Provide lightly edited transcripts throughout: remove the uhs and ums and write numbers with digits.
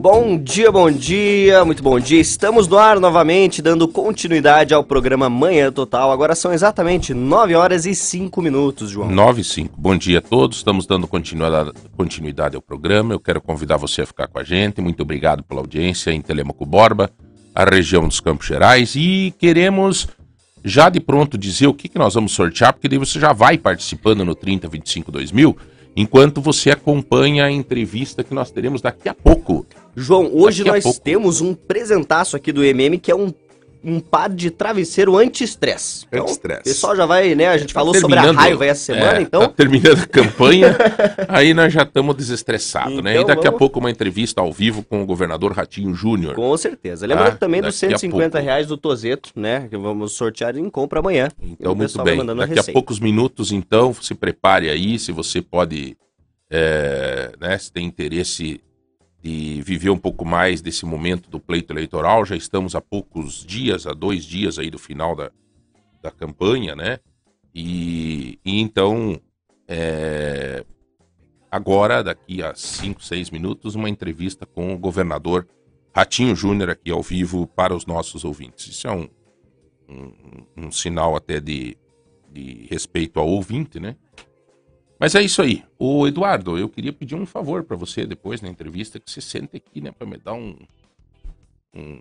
Bom dia, muito bom dia. Estamos no ar novamente, dando continuidade ao programa Manhã Total. Agora são exatamente 9 horas e 5 minutos, João. 9 e 5. Bom dia a todos. Estamos dando continuidade ao programa. Eu quero convidar você a ficar com a gente. Muito obrigado pela audiência em Telêmaco Borba, a região dos Campos Gerais. E queremos já de pronto dizer o que nós vamos sortear, porque daí você já vai participando no 3025-2000. Enquanto você acompanha a entrevista que nós teremos daqui a pouco. João, hoje nós temos um presentaço aqui do EMM, que é um par de travesseiro anti-estresse. Então, o pessoal já vai, né? A gente falou sobre a raiva essa semana, então. Tá terminando a campanha, aí nós já estamos desestressados, então, né? E daqui a pouco uma entrevista ao vivo com o governador Ratinho Júnior. Com certeza. Lembrando também dos R$150 do Tozeto, né? Que vamos sortear em compra amanhã. Então, muito bem. Daqui a poucos minutos, então, se prepare aí, se você pode, né? Se tem interesse de viver um pouco mais desse momento do pleito eleitoral. Já estamos há poucos dias, há 2 dias aí do final da campanha, né? E então, agora, daqui a 5, 6 minutos, uma entrevista com o governador Ratinho Júnior aqui ao vivo para os nossos ouvintes. Isso é um sinal até de respeito ao ouvinte, né? Mas é isso aí. Ô, Eduardo, eu queria pedir um favor para você depois na entrevista, que você sente aqui, né? Para me dar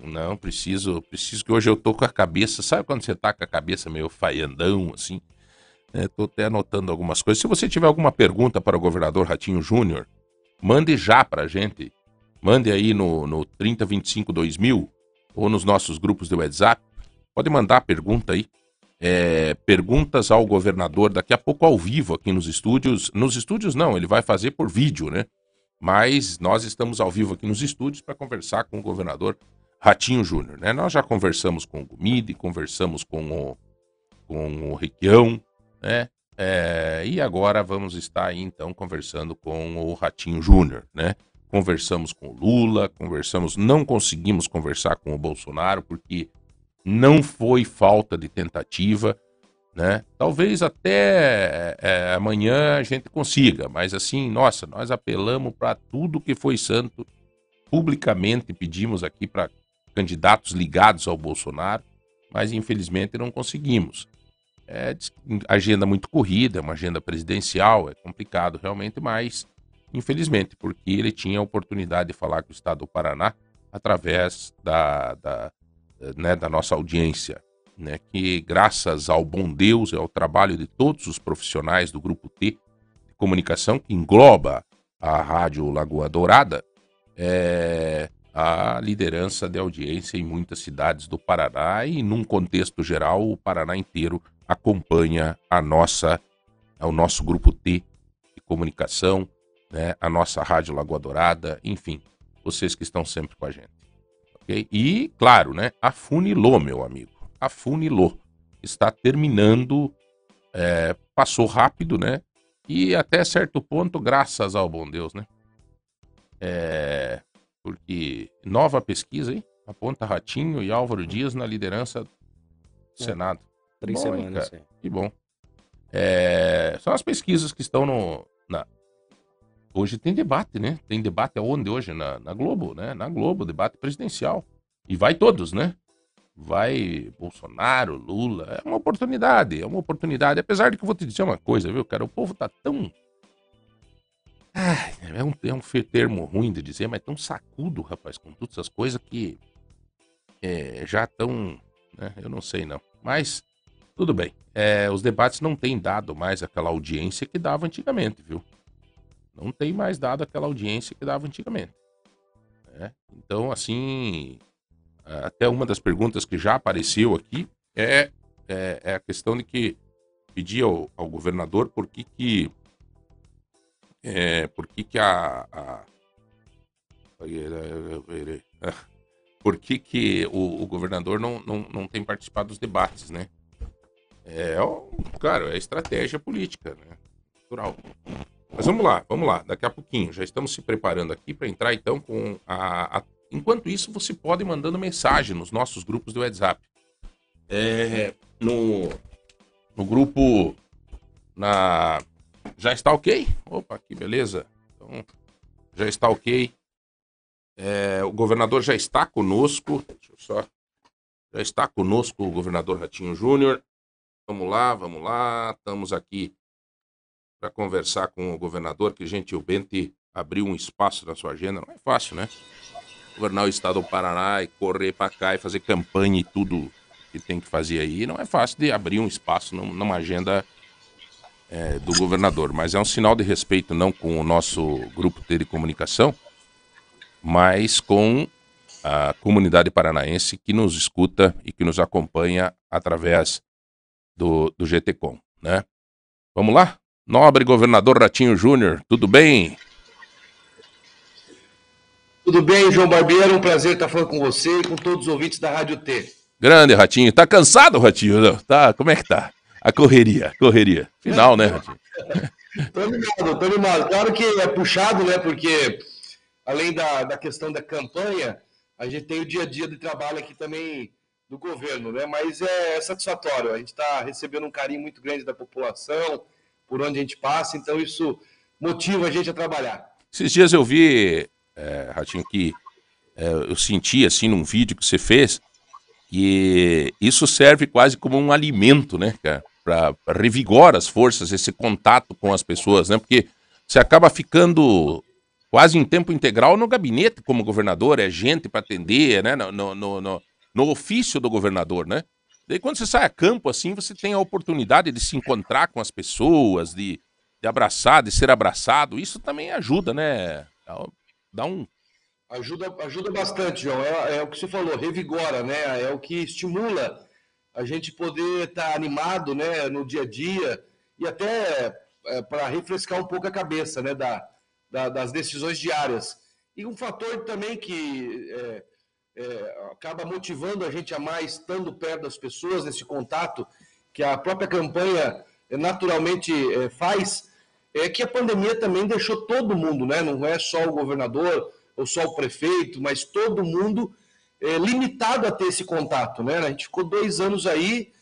Não, preciso que hoje eu tô com a cabeça... Sabe quando você tá com a cabeça meio faiandão, assim? Tô até anotando algumas coisas. Se você tiver alguma pergunta para o governador Ratinho Júnior, mande já pra gente. Mande aí no 3025-2000 ou nos nossos grupos de WhatsApp. Pode mandar a pergunta aí. Perguntas ao governador daqui a pouco ao vivo aqui nos estúdios. Nos estúdios não, ele vai fazer por vídeo, né? Mas nós estamos ao vivo aqui nos estúdios para conversar com o governador Ratinho Júnior, né? Nós já conversamos com o Gumidi, conversamos com o Requião, né? E agora vamos estar aí então conversando com o Ratinho Júnior, né? Conversamos com o Lula, não conseguimos conversar com o Bolsonaro porque não foi falta de tentativa, né? Talvez até amanhã a gente consiga, mas assim, nossa, nós apelamos para tudo que foi santo, publicamente pedimos aqui para candidatos ligados ao Bolsonaro, mas infelizmente não conseguimos. Agenda muito corrida, é uma agenda presidencial, é complicado realmente, mas infelizmente, porque ele tinha a oportunidade de falar com o Estado do Paraná através da nossa audiência, né, que graças ao bom Deus e ao trabalho de todos os profissionais do Grupo T de Comunicação, que engloba a Rádio Lagoa Dourada, a liderança de audiência em muitas cidades do Paraná e, num contexto geral, o Paraná inteiro acompanha o nosso Grupo T de Comunicação, né, a nossa Rádio Lagoa Dourada, enfim, vocês que estão sempre com a gente. E, claro, né, afunilou, meu amigo, afunilou. Está terminando, passou rápido, né? E até certo ponto, graças ao bom Deus, né? Porque nova pesquisa aí, aponta Ratinho e Álvaro Dias na liderança do Senado. 3 semanas. Cara, que bom. São as pesquisas que estão Hoje tem debate, né? Tem debate aonde hoje? Na Globo, né? Na Globo, debate presidencial. E vai todos, né? Vai Bolsonaro, Lula. É uma oportunidade. Apesar de que eu vou te dizer uma coisa, viu, cara? O povo tá tão... É um termo ruim de dizer, mas tão sacudo, rapaz, com todas essas coisas que já tão... Né? Eu não sei, não. Mas tudo bem. Os debates não têm dado mais aquela audiência que dava antigamente, viu? Não tem mais dado aquela audiência que dava antigamente. Né? Então, assim, até uma das perguntas que já apareceu aqui é a questão de que pedir ao governador por que o governador não tem participado dos debates, né? Claro, é estratégia política, né? Natural. Mas vamos lá, daqui a pouquinho, já estamos se preparando aqui para entrar então com a... Enquanto isso, você pode ir mandando mensagem nos nossos grupos do WhatsApp. No grupo... Já está ok? Opa, que beleza. Então, já está ok. O governador já está conosco. Deixa eu só. Já está conosco o governador Ratinho Júnior. Vamos lá, estamos aqui para conversar com o governador, que gentilmente abriu um espaço na sua agenda. Não é fácil, né? Governar o estado do Paraná e correr para cá e fazer campanha e tudo que tem que fazer aí. Não é fácil de abrir um espaço numa agenda do governador. Mas é um sinal de respeito não com o nosso Grupo T de Comunicação, mas com a comunidade paranaense que nos escuta e que nos acompanha através do GTCom, né? Vamos lá? Nobre governador Ratinho Júnior, tudo bem? Tudo bem, João Barbeiro, um prazer estar falando com você e com todos os ouvintes da Rádio T. Grande, Ratinho. Tá cansado, Ratinho? Tá, como é que tá? A correria. Final, né, Ratinho? Tô animado. Claro que é puxado, né, porque além da questão da campanha, a gente tem o dia a dia de trabalho aqui também do governo, né, mas é satisfatório. A gente tá recebendo um carinho muito grande da população, por onde a gente passa, então isso motiva a gente a trabalhar. Esses dias eu vi... Ratinho, que eu senti assim num vídeo que você fez que isso serve quase como um alimento, né, cara, para revigorar as forças, esse contato com as pessoas, né, porque você acaba ficando quase em tempo integral no gabinete como governador, é gente para atender, né, no ofício do governador, né, daí quando você sai a campo assim, você tem a oportunidade de se encontrar com as pessoas, de abraçar, de ser abraçado, isso também ajuda, né, Ajuda bastante, João. É o que você falou, revigora, né? É o que estimula a gente poder estar animado, né, no dia a dia e até para refrescar um pouco a cabeça, né, das decisões diárias. E um fator também que acaba motivando a gente a mais estando perto das pessoas, esse contato que a própria campanha naturalmente faz, é que a pandemia também deixou todo mundo, né? Não é só o governador ou só o prefeito, mas todo mundo limitado a ter esse contato, né? A gente ficou 2 anos aí,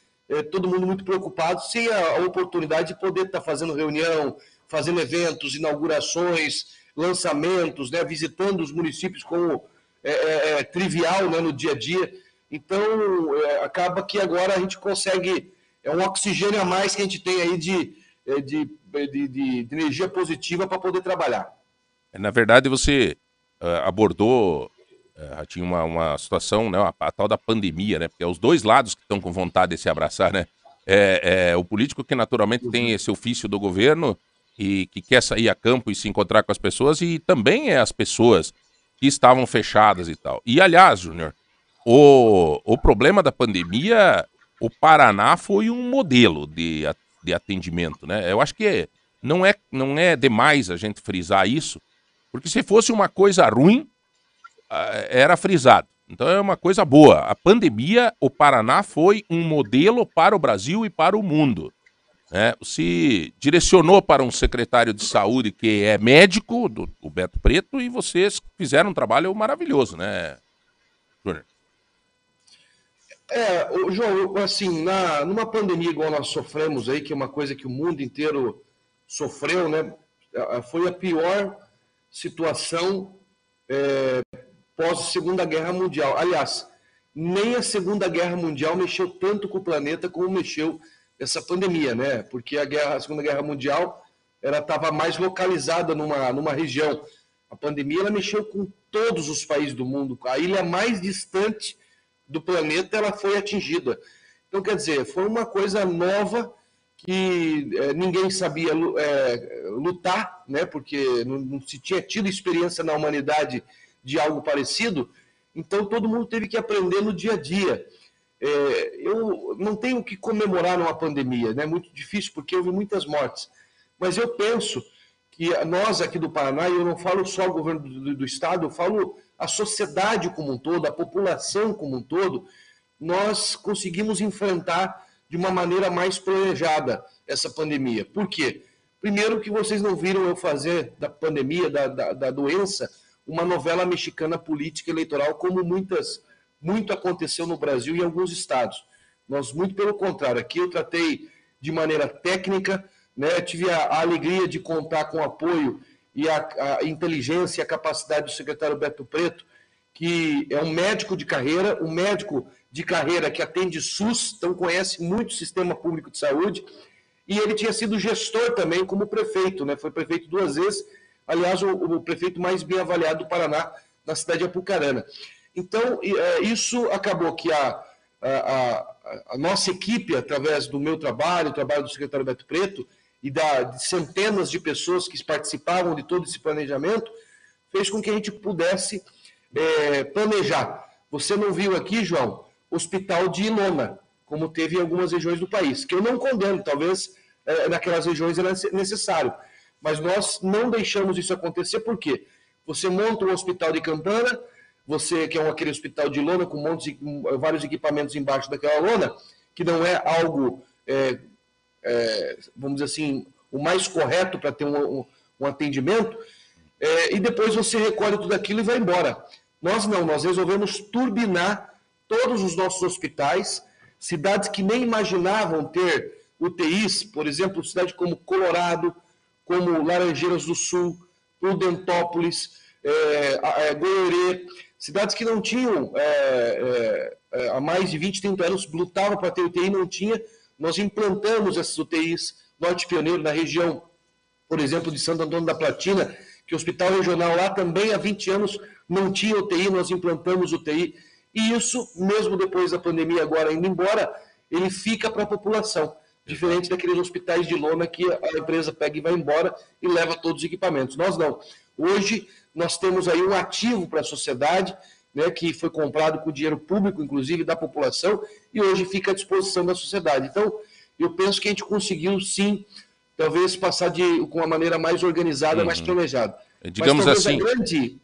todo mundo muito preocupado, sem a oportunidade de poder estar fazendo reunião, fazendo eventos, inaugurações, lançamentos, né? Visitando os municípios como trivial, né? No dia a dia. Então, acaba que agora a gente consegue, é um oxigênio a mais que a gente tem aí de energia positiva para poder trabalhar. Na verdade, você abordou, tinha uma situação, né, a tal da pandemia, né? Porque é os dois lados que estão com vontade de se abraçar, né? O político que naturalmente tem esse ofício do governo e que quer sair a campo e se encontrar com as pessoas, e também as pessoas que estavam fechadas e tal. E, aliás, Júnior, o problema da pandemia, o Paraná foi um modelo de atendimento, né? Eu acho que não é demais a gente frisar isso, porque se fosse uma coisa ruim, era frisado. Então é uma coisa boa. A pandemia, o Paraná foi um modelo para o Brasil e para o mundo, né? Se direcionou para um secretário de saúde que é médico, o Beto Preto, e vocês fizeram um trabalho maravilhoso, né, Júnior? João, assim, numa pandemia igual nós sofremos aí, que é uma coisa que o mundo inteiro sofreu, né? Foi a pior situação pós-Segunda Guerra Mundial. Aliás, nem a Segunda Guerra Mundial mexeu tanto com o planeta como mexeu essa pandemia, né? Porque a Segunda Guerra Mundial estava mais localizada numa região. A pandemia ela mexeu com todos os países do mundo. A ilha mais distante do planeta, ela foi atingida. Então, quer dizer, foi uma coisa nova que ninguém sabia lutar, né? Porque não se tinha tido experiência na humanidade de algo parecido, então todo mundo teve que aprender no dia a dia. Eu não tenho o que comemorar numa pandemia, né? É muito difícil, porque houve muitas mortes. Mas eu penso que nós aqui do Paraná, e eu não falo só o governo do Estado, eu falo a sociedade como um todo, a população como um todo, nós conseguimos enfrentar de uma maneira mais planejada essa pandemia. Por quê? Primeiro que vocês não viram eu fazer da pandemia, da doença, uma novela mexicana política eleitoral, como muito aconteceu no Brasil e em alguns estados. Nós, muito pelo contrário, aqui eu tratei de maneira técnica, né? Tive a alegria de contar com o apoio e a inteligência e a capacidade do secretário Beto Preto, que é um médico de carreira, que atende SUS, então conhece muito o sistema público de saúde, e ele tinha sido gestor também como prefeito, né? Foi prefeito 2 vezes, aliás, o prefeito mais bem avaliado do Paraná, na cidade de Apucarana. Então, isso acabou que a nossa equipe, através do meu trabalho, o trabalho do secretário Beto Preto, e de centenas de pessoas que participavam de todo esse planejamento, fez com que a gente pudesse planejar. Você não viu aqui, João, hospital de lona, como teve em algumas regiões do país, que eu não condeno, talvez naquelas regiões era necessário, mas nós não deixamos isso acontecer, por quê? Você monta um hospital de campana, você que é aquele hospital de lona com vários equipamentos embaixo daquela lona, que não é algo, vamos dizer assim, o mais correto para ter um atendimento, e depois você recolhe tudo aquilo e vai embora. Nós não, nós resolvemos turbinar todos os nossos hospitais, cidades que nem imaginavam ter UTIs, por exemplo, cidades como Colorado, como Laranjeiras do Sul, Prudentópolis, Goioerê, cidades que não tinham, há mais de 20, 30 anos, lutavam para ter UTI, não tinha. Nós implantamos essas UTIs, Norte Pioneiro, na região, por exemplo, de Santo Antônio da Platina, que o hospital regional lá também há 20 anos não tinha UTI, nós implantamos UTI. E isso, mesmo depois da pandemia agora indo embora, ele fica para a população, diferente daqueles hospitais de lona que a empresa pega e vai embora e leva todos os equipamentos. Nós não. Hoje, nós temos aí um ativo para a sociedade, né, que foi comprado com dinheiro público, inclusive, da população, e hoje fica à disposição da sociedade. Então, eu penso que a gente conseguiu, sim, talvez passar com uma maneira mais organizada, mais planejada. Digamos mas, talvez, assim...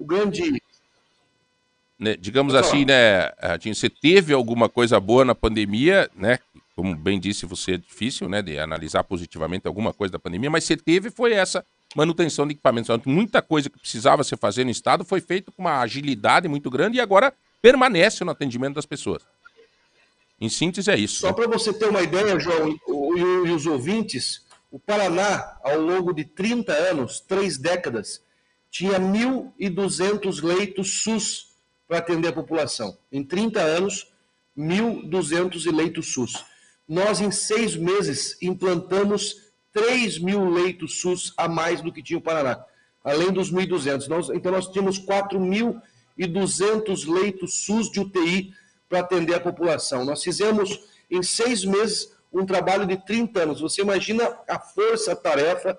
Digamos assim, né, Ratinho, você teve alguma coisa boa na pandemia, né? Como bem disse, você é difícil, né, de analisar positivamente alguma coisa da pandemia, mas você teve foi essa manutenção de equipamentos. Muita coisa que precisava ser fazer no Estado foi feito com uma agilidade muito grande e agora permanece no atendimento das pessoas. Em síntese, é isso. Só para você ter uma ideia, João, e os ouvintes, o Paraná, ao longo de 30 anos, 3 décadas, tinha 1.200 leitos SUS para atender a população. Em 30 anos, 1.200 leitos SUS. Nós, em 6 meses, implantamos 3.000 leitos SUS a mais do que tinha o Paraná, além dos 1.200. Então, nós tínhamos 4.200 leitos SUS de UTI para atender a população. Nós fizemos, em 6 meses, um trabalho de 30 anos. Você imagina a força, a tarefa,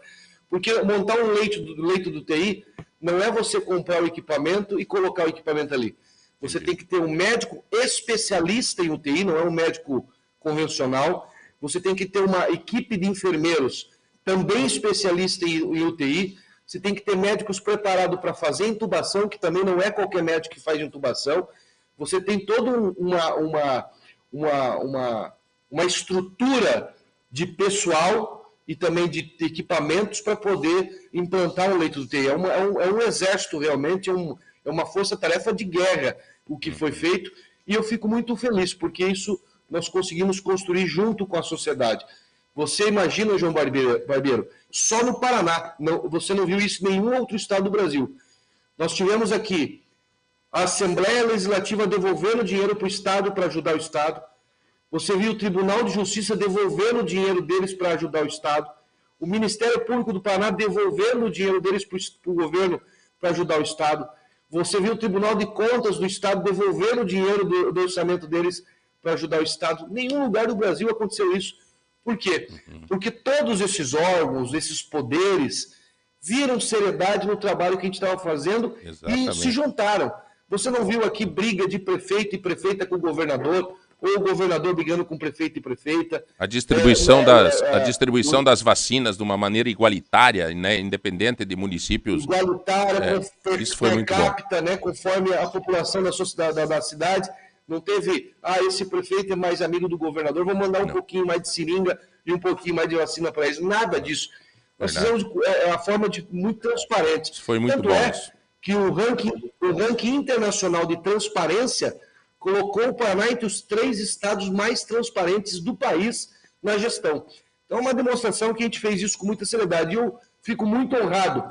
porque montar um leito de UTI... não é você comprar o equipamento e colocar o equipamento ali. Você tem que ter um médico especialista em UTI, não é um médico convencional. Você tem que ter uma equipe de enfermeiros também especialista em UTI. Você tem que ter médicos preparados para fazer intubação, que também não é qualquer médico que faz intubação. Você tem toda uma estrutura de pessoal e também de equipamentos para poder implantar um leito de UTI. É um exército, realmente, é uma força-tarefa de guerra o que foi feito, e eu fico muito feliz, porque isso nós conseguimos construir junto com a sociedade. Você imagina, João Barbeiro, só no Paraná, você não viu isso em nenhum outro estado do Brasil. Nós tivemos aqui a Assembleia Legislativa devolvendo dinheiro para o Estado, para ajudar o Estado. Você viu o Tribunal de Justiça devolvendo o dinheiro deles para ajudar o Estado, o Ministério Público do Paraná devolvendo o dinheiro deles para o governo para ajudar o Estado, você viu o Tribunal de Contas do Estado devolvendo o dinheiro do orçamento deles para ajudar o Estado. Nenhum lugar do Brasil aconteceu isso. Por quê? Porque todos esses órgãos, esses poderes, viram seriedade no trabalho que a gente estava fazendo. Exatamente. E se juntaram. Você não viu aqui briga de prefeito e prefeita com o governador, ou o governador brigando com prefeito e prefeita. A distribuição, das vacinas de uma maneira igualitária, né, independente de municípios. Igualitária, isso foi muito capita, bom. Né, conforme a população da cidade. Não teve, esse prefeito é mais amigo do governador, vou mandar um pouquinho mais de seringa e um pouquinho mais de vacina para eles. Nada disso. Nós fizemos a forma de muito transparente. Isso foi muito bom. Que o ranking internacional de transparência colocou o Paraná entre os 3 estados mais transparentes do país na gestão. Então, é uma demonstração que a gente fez isso com muita seriedade. E eu fico muito honrado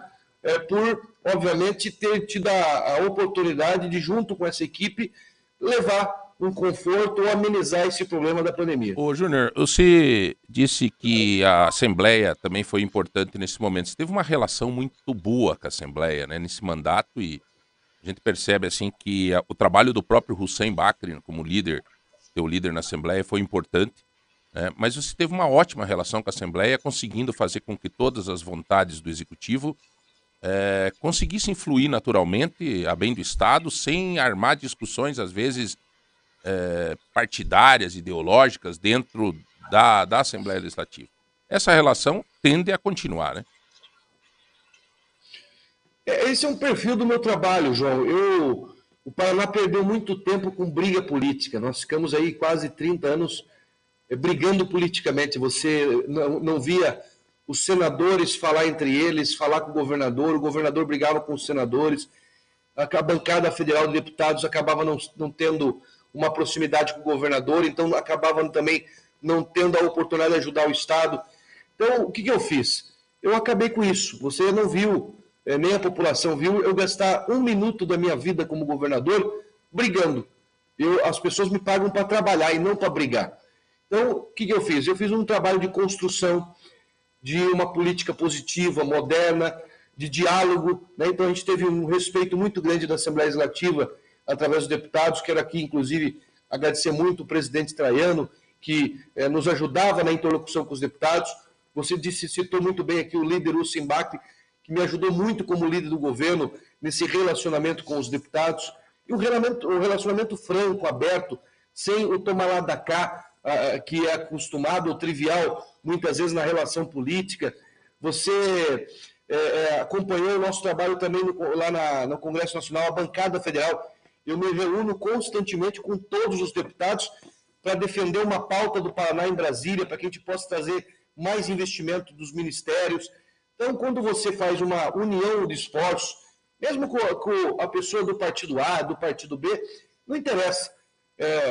por, obviamente, ter tido a oportunidade de, junto com essa equipe, levar um conforto ou amenizar esse problema da pandemia. Ô, Júnior, você disse que a Assembleia também foi importante nesse momento. Você teve uma relação muito boa com a Assembleia, né, nesse mandato, e a gente percebe assim que o trabalho do próprio Hussein Bacri como líder, teu líder na Assembleia, foi importante, né? Mas você teve uma ótima relação com a Assembleia, conseguindo fazer com que todas as vontades do Executivo conseguissem fluir naturalmente, a bem do Estado, sem armar discussões, às vezes, partidárias, ideológicas, dentro da Assembleia Legislativa. Essa relação tende a continuar, né? Esse é um perfil do meu trabalho, João. O Paraná perdeu muito tempo com briga política. Nós ficamos aí quase 30 anos brigando politicamente. Você não via os senadores falar entre eles, falar com o governador brigava com os senadores, a bancada federal de deputados acabava não tendo uma proximidade com o governador, então acabava também não tendo a oportunidade de ajudar o Estado. Então, o que eu fiz? Eu acabei com isso. Você não viu, nem a população viu, eu gastar um minuto da minha vida como governador brigando. As pessoas me pagam para trabalhar e não para brigar. Então, o que eu fiz? Eu fiz um trabalho de construção de uma política positiva, moderna, de diálogo, né? Então, a gente teve um respeito muito grande da Assembleia Legislativa através dos deputados. Quero aqui, inclusive, agradecer muito o presidente Traiano, que nos ajudava na interlocução com os deputados. Você citou muito bem aqui o líder Hussein Bacri, que me ajudou muito como líder do governo nesse relacionamento com os deputados. E um relacionamento franco, aberto, sem o tomar lá da cá, que é acostumado ou trivial, muitas vezes, na relação política. Você acompanhou o nosso trabalho também lá no Congresso Nacional, a bancada federal. Eu me reúno constantemente com todos os deputados para defender uma pauta do Paraná em Brasília, para que a gente possa trazer mais investimento dos ministérios. Então, quando você faz uma união de esforços, mesmo com a pessoa do partido A, do partido B, não interessa.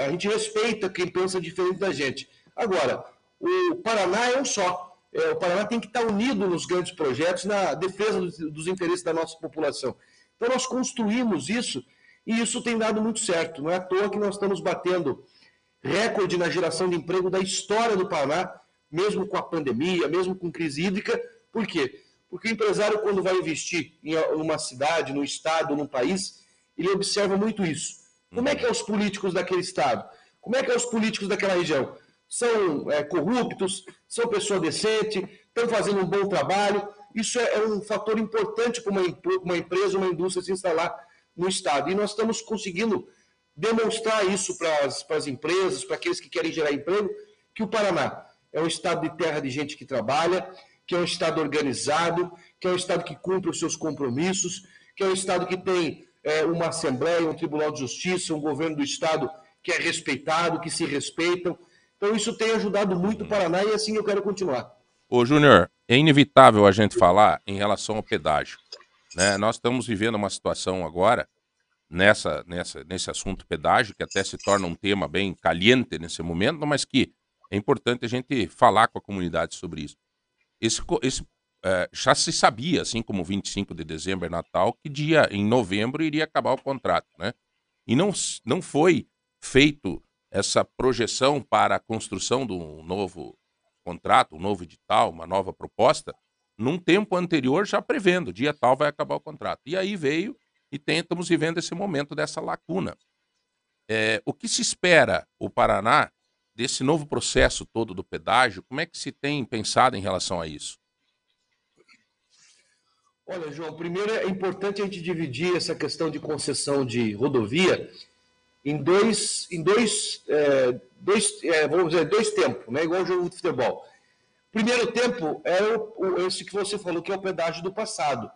A gente respeita quem pensa diferente da gente. Agora, o Paraná é um só. O Paraná tem que estar unido nos grandes projetos, na defesa dos interesses da nossa população. Então, nós construímos isso e isso tem dado muito certo. Não é à toa que nós estamos batendo recorde na geração de emprego da história do Paraná, mesmo com a pandemia, mesmo com crise hídrica. Por quê? Porque o empresário, quando vai investir em uma cidade, num estado, num país, ele observa muito isso. Como é que é os políticos daquele estado? Como é que é os políticos daquela região? São corruptos? São pessoa decente? Estão fazendo um bom trabalho? Isso é um fator importante para uma empresa, uma indústria se instalar no estado. E nós estamos conseguindo demonstrar isso para as empresas, para aqueles que querem gerar emprego, que o Paraná é um estado de terra de gente que trabalha, que é um estado organizado, que é um estado que cumpre os seus compromissos, que é um estado que tem uma Assembleia, um Tribunal de Justiça, um governo do Estado que é respeitado, que se respeitam. Então, isso tem ajudado muito o Paraná e assim eu quero continuar. Ô, Júnior, é inevitável a gente falar em relação ao pedágio, né? Nós estamos vivendo uma situação agora, nesse assunto pedágio, que até se torna um tema bem caliente nesse momento, mas que é importante a gente falar com a comunidade sobre isso. Já se sabia, assim como 25 de dezembro é Natal, que em novembro iria acabar o contrato, né? E não foi feito essa projeção para a construção de um novo contrato, um novo edital, uma nova proposta, num tempo anterior já prevendo, dia tal vai acabar o contrato. E aí veio e estamos vivendo esse momento dessa lacuna. O que se espera o Paraná desse novo processo todo do pedágio? Como é que se tem pensado em relação a isso? Olha, João, primeiro é importante a gente dividir essa questão de concessão de rodovia em dois tempos, né? Igual o jogo de futebol. Primeiro tempo é esse que você falou, que é o pedágio do passado,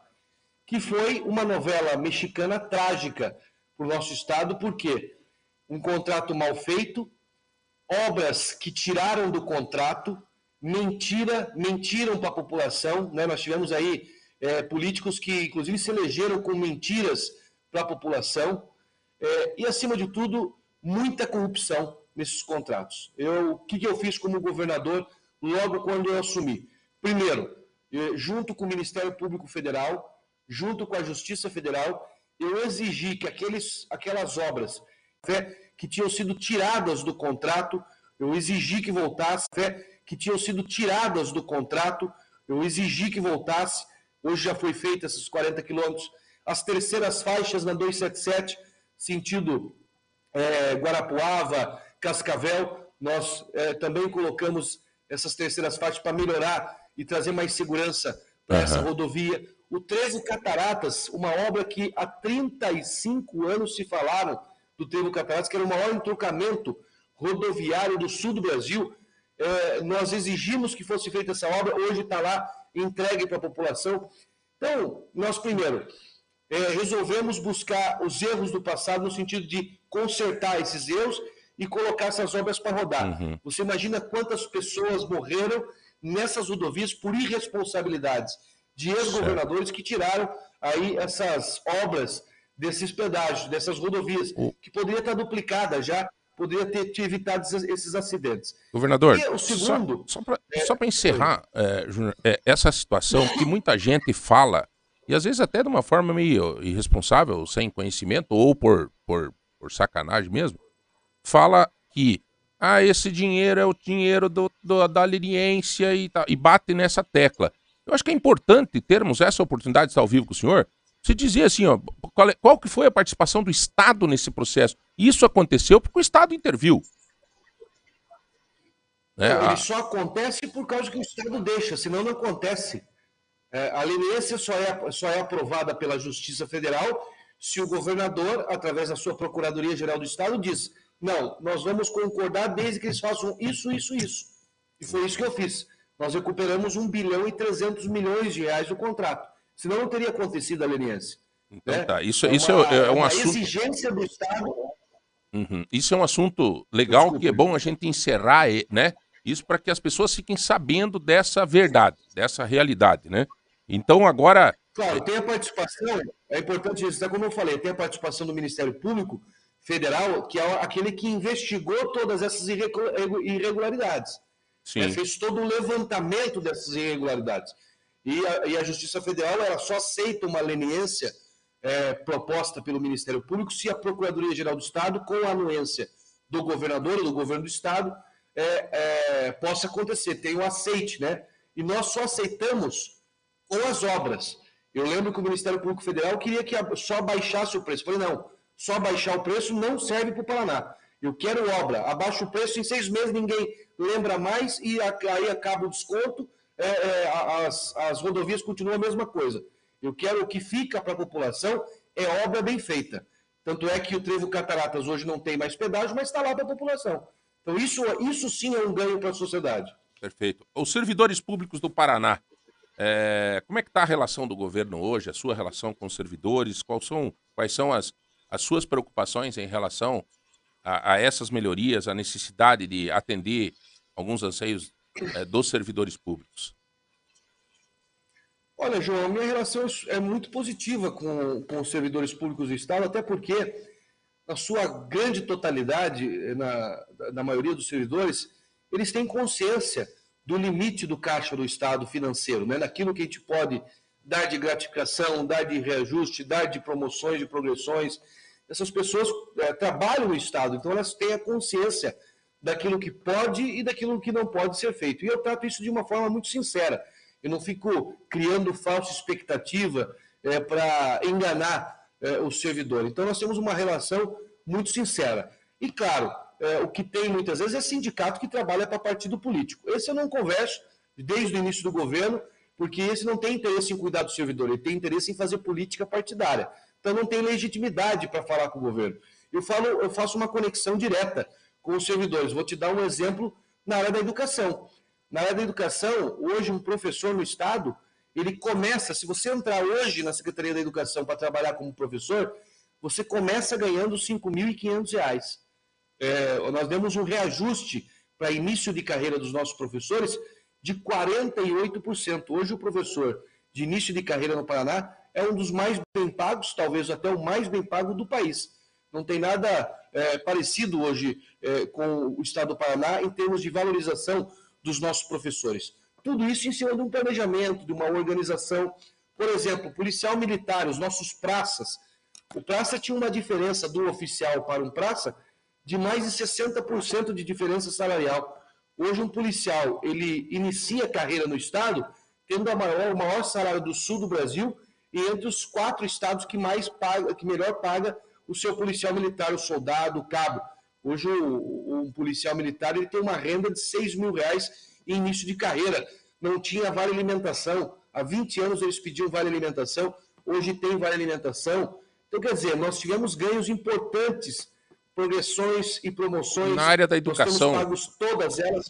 que foi uma novela mexicana trágica para o nosso estado, porque um contrato mal feito, obras que tiraram do contrato, mentiram para a população, né? Nós tivemos aí políticos que, inclusive, se elegeram com mentiras para a população e, acima de tudo, muita corrupção nesses contratos. O que eu fiz como governador logo quando eu assumi? Primeiro, junto com o Ministério Público Federal, junto com a Justiça Federal, eu exigi que aquelas obras que tinham sido tiradas do contrato, eu exigi que voltasse, que tinham sido tiradas do contrato, eu exigi que voltasse, hoje já foi feita esses 40 quilômetros, as terceiras faixas na 277, sentido Guarapuava, Cascavel, nós também colocamos essas terceiras faixas para melhorar e trazer mais segurança para essa rodovia. O Trevo Cataratas, uma obra que há 35 anos se falaram do Trevo Cataratas, que era o maior entroncamento rodoviário do sul do Brasil, nós exigimos que fosse feita essa obra, hoje está lá entregue para a população. Então, nós primeiro resolvemos buscar os erros do passado no sentido de consertar esses erros e colocar essas obras para rodar. Você imagina quantas pessoas morreram nessas rodovias por irresponsabilidades de ex-governadores que tiraram aí essas obras desses pedágios, dessas rodovias, que poderia estar duplicada já, poderia ter evitado esses acidentes. Governador, e o segundo, só para encerrar, Júnior, essa situação que muita gente fala, e às vezes até de uma forma meio irresponsável, sem conhecimento, ou por sacanagem mesmo, fala que esse dinheiro é o dinheiro da leniência e bate nessa tecla. Eu acho que é importante termos essa oportunidade de estar ao vivo com o senhor, se dizer assim, ó, qual que foi a participação do Estado nesse processo? Isso aconteceu porque o Estado interviu. Ele só acontece por causa que o Estado deixa, senão não acontece. A leniência só é aprovada pela Justiça Federal se o governador, através da sua Procuradoria-Geral do Estado, diz: não, nós vamos concordar desde que eles façam isso, isso, isso. E foi isso que eu fiz. Nós recuperamos 1 bilhão e 300 milhões de reais do contrato. Senão não teria acontecido a leniência. Então, isso é um assunto... exigência do Estado... Isso é um assunto legal, que é bom a gente encerrar, né? Isso para que as pessoas fiquem sabendo dessa verdade, dessa realidade, né? Então, agora... Claro, tem a participação, é importante registrar, como eu falei, tem a participação do Ministério Público Federal, que é aquele que investigou todas essas irregularidades. Sim. Fez todo o levantamento dessas irregularidades. E a Justiça Federal ela só aceita uma leniência proposta pelo Ministério Público se a Procuradoria-Geral do Estado, com a anuência do governador ou do governo do Estado, possa acontecer, tem um aceite, né? E nós só aceitamos com as obras. Eu lembro que o Ministério Público Federal queria que só baixasse o preço. Eu falei, não, só baixar o preço não serve para o Paraná. Eu quero obra, abaixo o preço, em 6 meses ninguém lembra mais e aí acaba o desconto. As rodovias continuam a mesma coisa. Eu quero o que fica para a população é obra bem feita. Tanto é que o Trevo Cataratas hoje não tem mais pedágio, mas está lá para a população. Então isso sim é um ganho para a sociedade. Perfeito. Os servidores públicos do Paraná, como é que está a relação do governo hoje, a sua relação com os servidores? Quais são as suas preocupações em relação a essas melhorias, a necessidade de atender alguns anseios dos servidores públicos? Olha, João, a minha relação é muito positiva com os servidores públicos do Estado, até porque, na sua grande totalidade, na maioria dos servidores, eles têm consciência do limite do caixa do Estado financeiro, né? Daquilo que a gente pode dar de gratificação, dar de reajuste, dar de promoções, de progressões. Essas pessoas trabalham no Estado, então elas têm a consciência daquilo que pode e daquilo que não pode ser feito. E eu trato isso de uma forma muito sincera. Eu não fico criando falsa expectativa para enganar o servidor. Então, nós temos uma relação muito sincera. E, claro, o que tem muitas vezes é sindicato que trabalha para partido político. Esse eu não converso desde o início do governo, porque esse não tem interesse em cuidar do servidor, ele tem interesse em fazer política partidária. Então, não tem legitimidade para falar com o governo. Eu faço uma conexão direta com os servidores. Vou te dar um exemplo na área da educação. Na área da educação, hoje um professor no Estado, ele começa, se você entrar hoje na Secretaria da Educação para trabalhar como professor, você começa ganhando R$ 5.500. Nós demos um reajuste para início de carreira dos nossos professores de 48%. Hoje o professor de início de carreira no Paraná é um dos mais bem pagos, talvez até o mais bem pago do país. Não tem nada parecido hoje com o Estado do Paraná em termos de valorização dos nossos professores. Tudo isso em cima de um planejamento, de uma organização, Por exemplo, policial militar, os nossos praças. O praça tinha uma diferença do oficial para um praça de mais de 60% de diferença salarial. Hoje um policial, ele inicia a carreira no estado, tendo o maior salário do sul do Brasil e entre os 4 estados que mais paga, que melhor paga o seu policial militar, o soldado, o cabo. Hoje um policial militar ele tem uma renda de R$6 mil em início de carreira. Não tinha vale alimentação. Há 20 anos eles pediam vale alimentação, hoje tem vale alimentação. Então, quer dizer, nós tivemos ganhos importantes, progressões e promoções. Na área da educação. Nós temos pagos todas elas.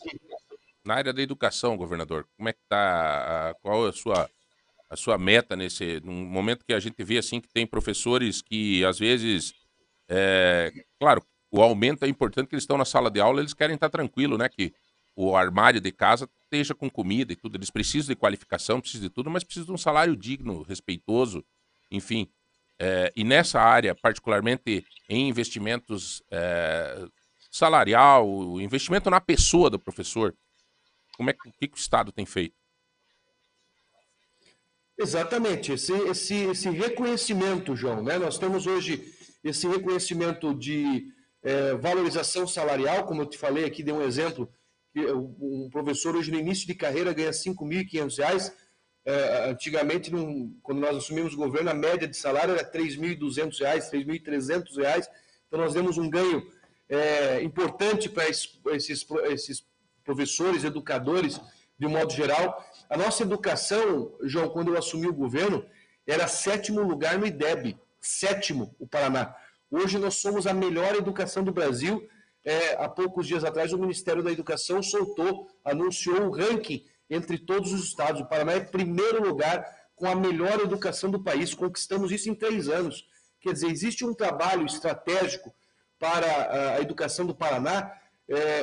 Na área da educação, governador, como é que está? Qual é a sua meta nesse momento que a gente vê assim que tem professores que às vezes, claro, o aumento é importante que eles estão na sala de aula, eles querem estar tranquilo, né? Que o armário de casa esteja com comida e tudo. Eles precisam de qualificação, precisam de tudo, mas precisam de um salário digno, respeitoso, enfim. E nessa área, particularmente em investimentos salarial, investimento na pessoa do professor, o que o Estado tem feito? Exatamente, esse reconhecimento, João, né? Nós temos hoje esse reconhecimento de valorização salarial, como eu te falei aqui, dei um exemplo, um professor hoje no início de carreira ganha R$5.500, antigamente, quando nós assumimos o governo, a média de salário era R$3.200, R$3.300, então nós demos um ganho importante para esses professores, educadores, de um modo geral. A nossa educação, João, quando eu assumi o governo, era 7º lugar no IDEB, 7º o Paraná. Hoje nós somos a melhor educação do Brasil. Há poucos dias atrás o Ministério da Educação anunciou um ranking entre todos os estados. O Paraná é 1º lugar com a melhor educação do país, conquistamos isso em 3 anos. Quer dizer, existe um trabalho estratégico para a educação do Paraná,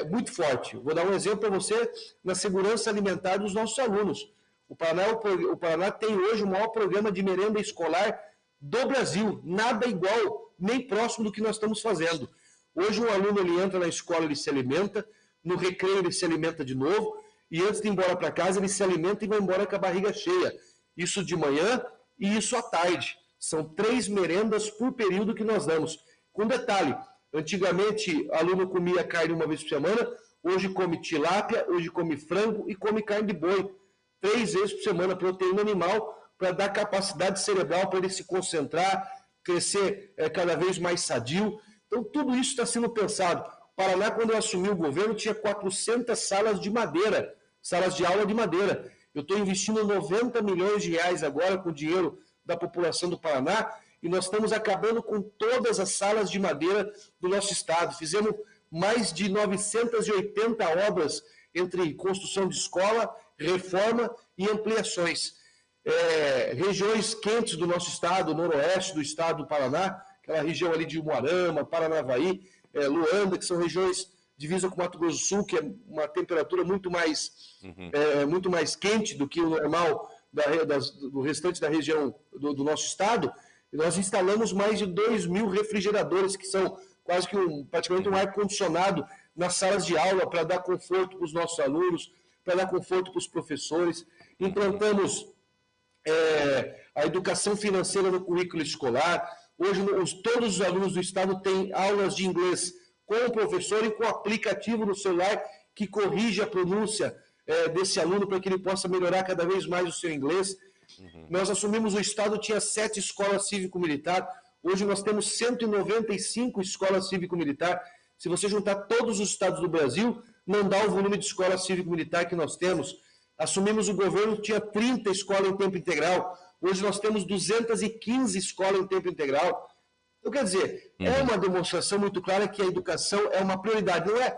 muito forte. Vou dar um exemplo para você na segurança alimentar dos nossos alunos. O Paraná tem hoje o maior programa de merenda escolar do Brasil, nada igual, nem próximo do que nós estamos fazendo. Hoje um aluno ele entra na escola, ele se alimenta, no recreio ele se alimenta de novo e antes de ir embora para casa ele se alimenta e vai embora com a barriga cheia. Isso de manhã e isso à tarde. São 3 merendas por período que nós damos. Com detalhe, antigamente, aluno comia carne uma vez por semana, hoje come tilápia, hoje come frango e come carne de boi. 3 vezes por semana, proteína animal, para dar capacidade cerebral para ele se concentrar, crescer cada vez mais sadio. Então, tudo isso está sendo pensado. Paraná, quando eu assumi o governo, tinha 400 salas de madeira, salas de aula de madeira. Eu estou investindo R$90 milhões agora com o dinheiro da população do Paraná, e nós estamos acabando com todas as salas de madeira do nosso estado. Fizemos mais de 980 obras entre construção de escola, reforma e ampliações. Regiões quentes do nosso estado, noroeste do estado do Paraná, aquela região ali de Umuarama, Paranavaí, Luanda, que são regiões divisa com o Mato Grosso do Sul, que é uma temperatura muito mais quente do que o normal do restante da região do nosso estado. Nós instalamos mais de 2.000 refrigeradores, que são quase que praticamente um ar-condicionado nas salas de aula para dar conforto para os nossos alunos, para dar conforto para os professores. Implantamos a educação financeira no currículo escolar. Hoje, todos os alunos do estado têm aulas de inglês com o professor e com o aplicativo no celular que corrige a pronúncia desse aluno para que ele possa melhorar cada vez mais o seu inglês. Nós assumimos o estado, tinha 7 escolas cívico-militar, hoje nós temos 195 escolas cívico-militar. Se você juntar todos os estados do Brasil, não dá o volume de escola cívico-militar que nós temos. Assumimos o governo, tinha 30 escolas em tempo integral, hoje nós temos 215 escolas em tempo integral. Então, quer dizer, é uma demonstração muito clara que a educação é uma prioridade, não é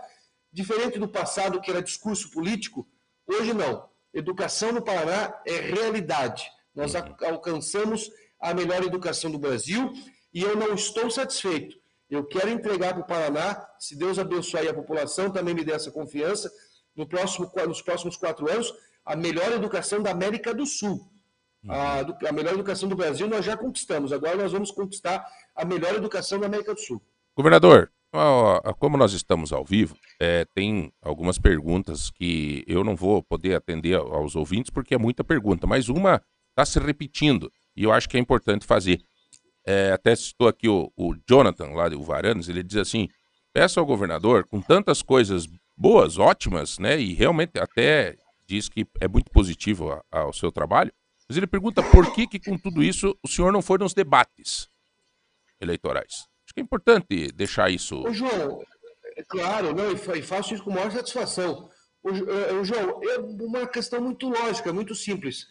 diferente do passado que era discurso político, hoje não. Educação no Paraná é realidade. Nós alcançamos a melhor educação do Brasil e eu não estou satisfeito. Eu quero entregar para o Paraná, se Deus abençoar e a população também me dê essa confiança, nos próximos 4 anos, a melhor educação da América do Sul. A melhor educação do Brasil nós já conquistamos, agora nós vamos conquistar a melhor educação da América do Sul. Governador, como nós estamos ao vivo, tem algumas perguntas que eu não vou poder atender aos ouvintes porque é muita pergunta, mas uma Está se repetindo. E eu acho que é importante fazer. Até citou aqui o Jonathan, lá do Varanos, ele diz assim, peço ao governador, com tantas coisas boas, ótimas, né, e realmente até diz que é muito positivo ao seu trabalho, mas ele pergunta por que com tudo isso o senhor não foi nos debates eleitorais. Acho que é importante deixar isso... Ô, João, é claro, não, e faço isso com maior satisfação. Ô, João, é uma questão muito lógica, muito simples.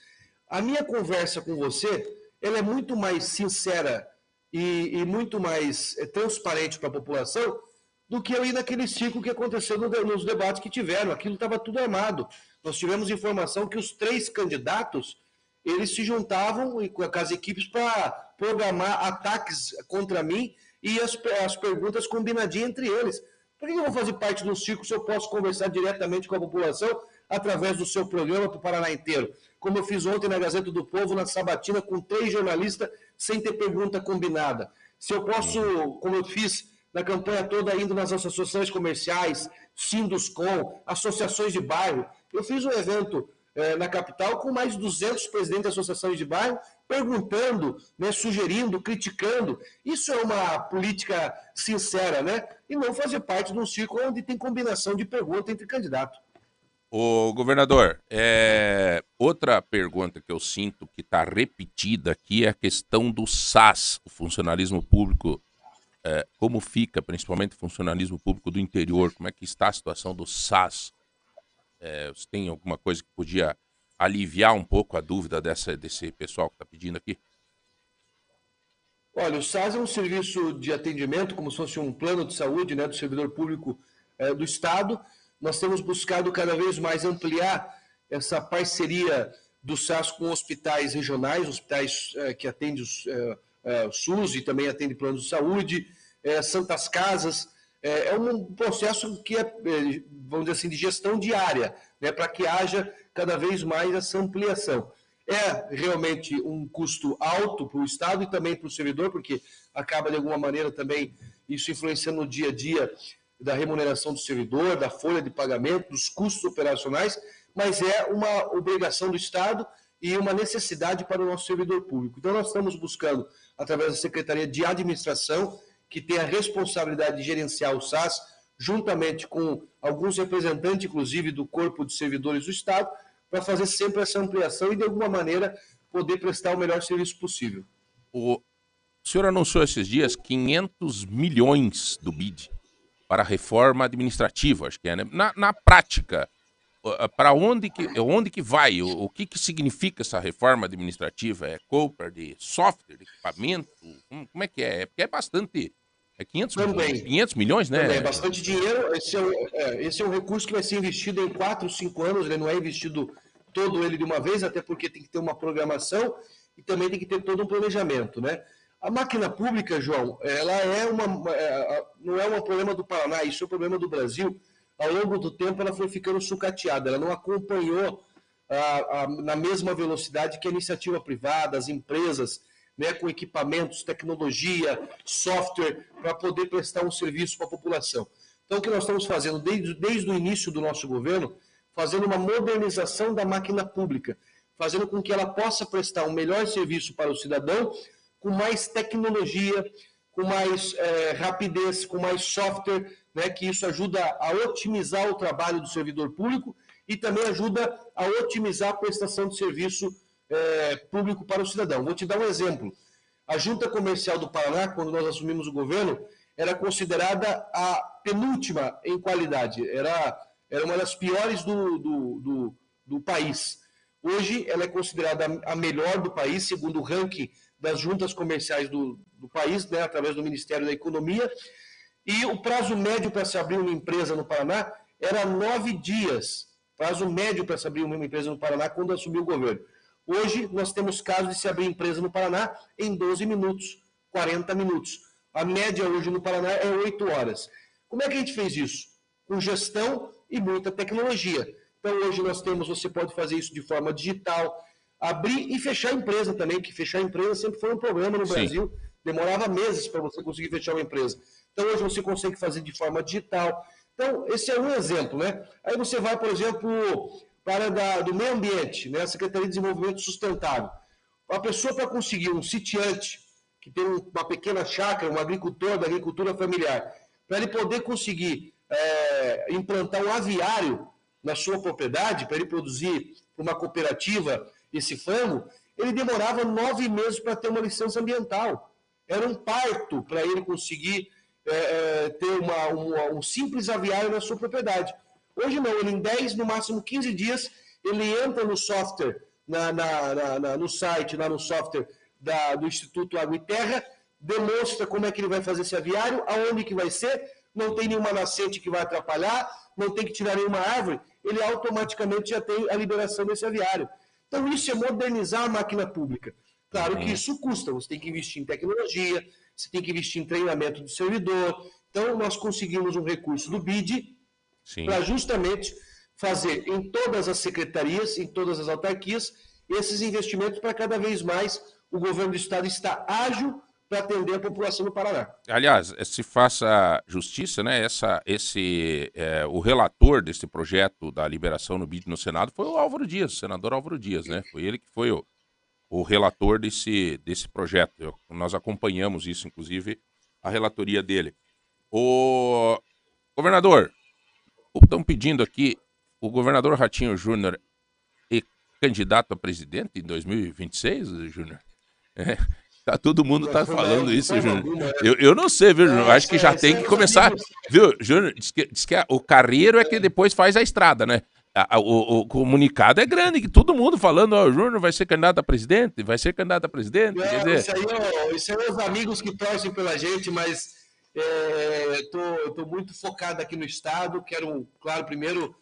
A minha conversa com você, ela é muito mais sincera e muito mais transparente para a população do que eu ir naquele ciclo que aconteceu nos debates que tiveram. Aquilo estava tudo armado. Nós tivemos informação que os três candidatos, eles se juntavam com as equipes para programar ataques contra mim e as perguntas combinadinhas entre eles. Por que eu vou fazer parte do ciclo se eu posso conversar diretamente com a população através do seu programa para o Paraná inteiro? Como eu fiz ontem na Gazeta do Povo, na sabatina, com 3 jornalistas, sem ter pergunta combinada. Se eu posso, como eu fiz na campanha toda, indo nas associações comerciais, Sinduscom, associações de bairro. Eu fiz um evento na capital com mais de 200 presidentes de associações de bairro, perguntando, né, sugerindo, criticando. Isso é uma política sincera, né? E não fazer parte de um círculo onde tem combinação de pergunta entre candidatos. Ô, governador, outra pergunta que eu sinto que está repetida aqui é a questão do SAS, o funcionalismo público, como fica, principalmente o funcionalismo público do interior, como é que está a situação do SAS? Você tem alguma coisa que podia aliviar um pouco a dúvida desse pessoal que está pedindo aqui? Olha, o SAS é um serviço de atendimento, como se fosse um plano de saúde, né, do servidor público do Estado. Nós temos buscado cada vez mais ampliar essa parceria do SAS com hospitais regionais, hospitais que atendem o SUS e também atendem planos de saúde, Santas Casas. É um processo que é, vamos dizer assim, de gestão diária, né, para que haja cada vez mais essa ampliação. É realmente um custo alto para o Estado e também para o servidor, porque acaba, de alguma maneira, também isso influenciando no dia a dia da remuneração do servidor, da folha de pagamento, dos custos operacionais, mas é uma obrigação do Estado e uma necessidade para o nosso servidor público. Então, nós estamos buscando, através da Secretaria de Administração, que tem a responsabilidade de gerenciar o SAS, juntamente com alguns representantes, inclusive, do Corpo de Servidores do Estado, para fazer sempre essa ampliação e, de alguma maneira, poder prestar o melhor serviço possível. O senhor anunciou esses dias 500 milhões do BID para a reforma administrativa, acho que é, né? Na prática, para onde que vai? O que significa essa reforma administrativa? É compra de software, de equipamento? Como é que é? Porque é bastante... É 500 milhões, né? Também, é bastante dinheiro. Esse é um recurso que vai ser investido em 4, 5 anos. Ele não é investido todo ele de uma vez, até porque tem que ter uma programação e também tem que ter todo um planejamento, né? A máquina pública, João, ela não é um problema do Paraná, isso é um problema do Brasil. Ao longo do tempo, ela foi ficando sucateada, ela não acompanhou na mesma velocidade que a iniciativa privada, as empresas, né, com equipamentos, tecnologia, software, para poder prestar um serviço para a população. Então, o que nós estamos fazendo desde o início do nosso governo, fazendo uma modernização da máquina pública, fazendo com que ela possa prestar um melhor serviço para o cidadão, com mais tecnologia, com mais rapidez, com mais software, né, que isso ajuda a otimizar o trabalho do servidor público e também ajuda a otimizar a prestação de serviço público para o cidadão. Vou te dar um exemplo. A Junta Comercial do Paraná, quando nós assumimos o governo, era considerada a penúltima em qualidade, era uma das piores do país. Hoje, ela é considerada a melhor do país, segundo o ranking das juntas comerciais do país, né, através do Ministério da Economia, e o prazo médio para se abrir uma empresa no Paraná era 9 dias, prazo médio para se abrir uma empresa no Paraná quando assumiu o governo. Hoje, nós temos casos de se abrir empresa no Paraná em 12 minutos, 40 minutos. A média hoje no Paraná é 8 horas. Como é que a gente fez isso? Com gestão e muita tecnologia. Então, hoje nós temos, você pode fazer isso de forma digital, abrir e fechar a empresa também, que fechar a empresa sempre foi um problema no Brasil. Sim. Demorava meses para você conseguir fechar uma empresa. Então, hoje você consegue fazer de forma digital. Então, esse é um exemplo, né? Aí você vai, por exemplo, para a área do meio ambiente, né? A Secretaria de Desenvolvimento Sustentável. A pessoa, para conseguir um sitiante, que tem uma pequena chácara, um agricultor da agricultura familiar, para ele poder conseguir implantar um aviário na sua propriedade, para ele produzir uma cooperativa esse frango, ele demorava 9 meses para ter uma licença ambiental. Era um parto para ele conseguir ter um simples aviário na sua propriedade. Hoje não, ele em 10, no máximo 15 dias, ele entra no software, no site, lá no software do Instituto Água e Terra, demonstra como é que ele vai fazer esse aviário, aonde que vai ser, não tem nenhuma nascente que vai atrapalhar, não tem que tirar nenhuma árvore, ele automaticamente já tem a liberação desse aviário. Então isso é modernizar a máquina pública. Claro que isso custa, você tem que investir em tecnologia, você tem que investir em treinamento do servidor. Então nós conseguimos um recurso do BID para justamente fazer em todas as secretarias, em todas as autarquias, esses investimentos para cada vez mais o governo do estado estar ágil para atender a população do Paraná. Aliás, se faça justiça, né? O relator desse projeto da liberação no BID no Senado foi o Álvaro Dias, senador Álvaro Dias, né? Foi ele que foi o relator desse projeto. Nós acompanhamos isso, inclusive, a relatoria dele. O governador, estão pedindo aqui, o governador Ratinho Júnior é candidato a presidente em 2026, Júnior? É. Tá, todo mundo tá falando isso, Júnior. Eu não sei, viu, Júnior? Acho que já tem que começar. Viu, Júnior? Diz que o carreiro é que depois faz a estrada, né? O comunicado é grande, que todo mundo falando, ó, o Júnior vai ser candidato a presidente, vai ser candidato a presidente. Quer dizer... isso aí é os amigos que torcem pela gente, mas eu tô muito focado aqui no estado. Quero, claro, primeiro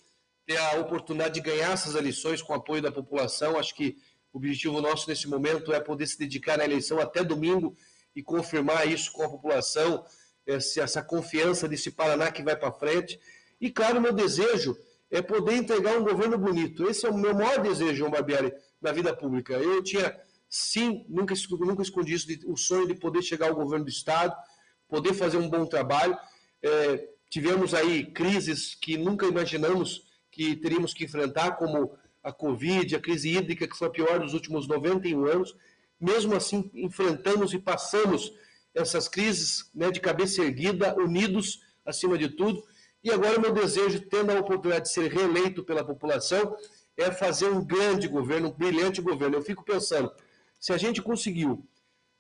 ter a oportunidade de ganhar essas eleições com o apoio da população. Acho que o objetivo nosso nesse momento é poder se dedicar na eleição até domingo e confirmar isso com a população, essa confiança desse Paraná que vai para frente. E, claro, meu desejo é poder entregar um governo bonito. Esse é o meu maior desejo, João Barbeiro, na vida pública. Eu tinha, sim, nunca escondi isso, o sonho de poder chegar ao governo do estado, poder fazer um bom trabalho. Tivemos aí crises que nunca imaginamos que teríamos que enfrentar, como a Covid, a crise hídrica, que foi a pior dos últimos 91 anos. Mesmo assim, enfrentamos e passamos essas crises, né, de cabeça erguida, unidos, acima de tudo. E agora meu desejo, tendo a oportunidade de ser reeleito pela população, é fazer um grande governo, um brilhante governo. Eu fico pensando, se a gente conseguiu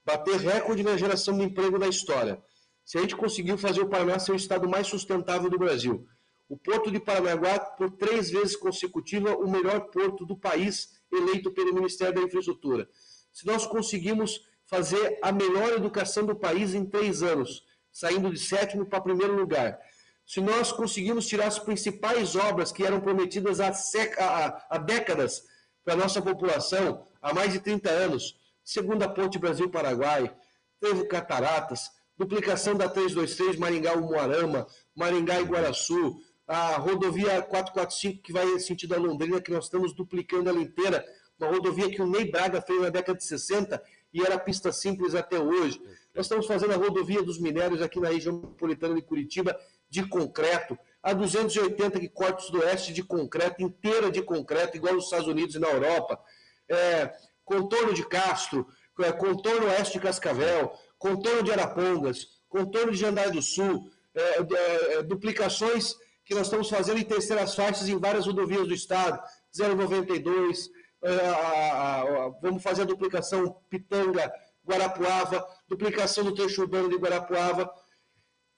bater recorde na geração de emprego da história, se a gente conseguiu fazer o Paraná ser o estado mais sustentável do Brasil, o Porto de Paranaguá, por 3 vezes consecutiva, o melhor porto do país, eleito pelo Ministério da Infraestrutura. Se nós conseguimos fazer a melhor educação do país em 3 anos, saindo de 7º para 1º lugar. Se nós conseguimos tirar as principais obras que eram prometidas há décadas para a nossa população, há mais de 30 anos, segunda ponte Brasil-Paraguai, Trevo Cataratas, duplicação da 323 Maringá-Umuarama, Maringá e Guaraçu, a rodovia 445 que vai sentido a Londrina, que nós estamos duplicando ela inteira, uma rodovia que o Ney Braga fez na década de 60 e era pista simples até hoje. Nós estamos fazendo a rodovia dos minérios aqui na região metropolitana de Curitiba, de concreto, a 280 que corta o sudoeste de concreto, inteira de concreto, igual nos Estados Unidos e na Europa, contorno de Castro, contorno oeste de Cascavel, contorno de Arapongas, contorno de Jandai do Sul, duplicações que nós estamos fazendo em terceiras faixas em várias rodovias do estado, 092, vamos fazer a duplicação Pitanga, Guarapuava, duplicação do trecho urbano de Guarapuava.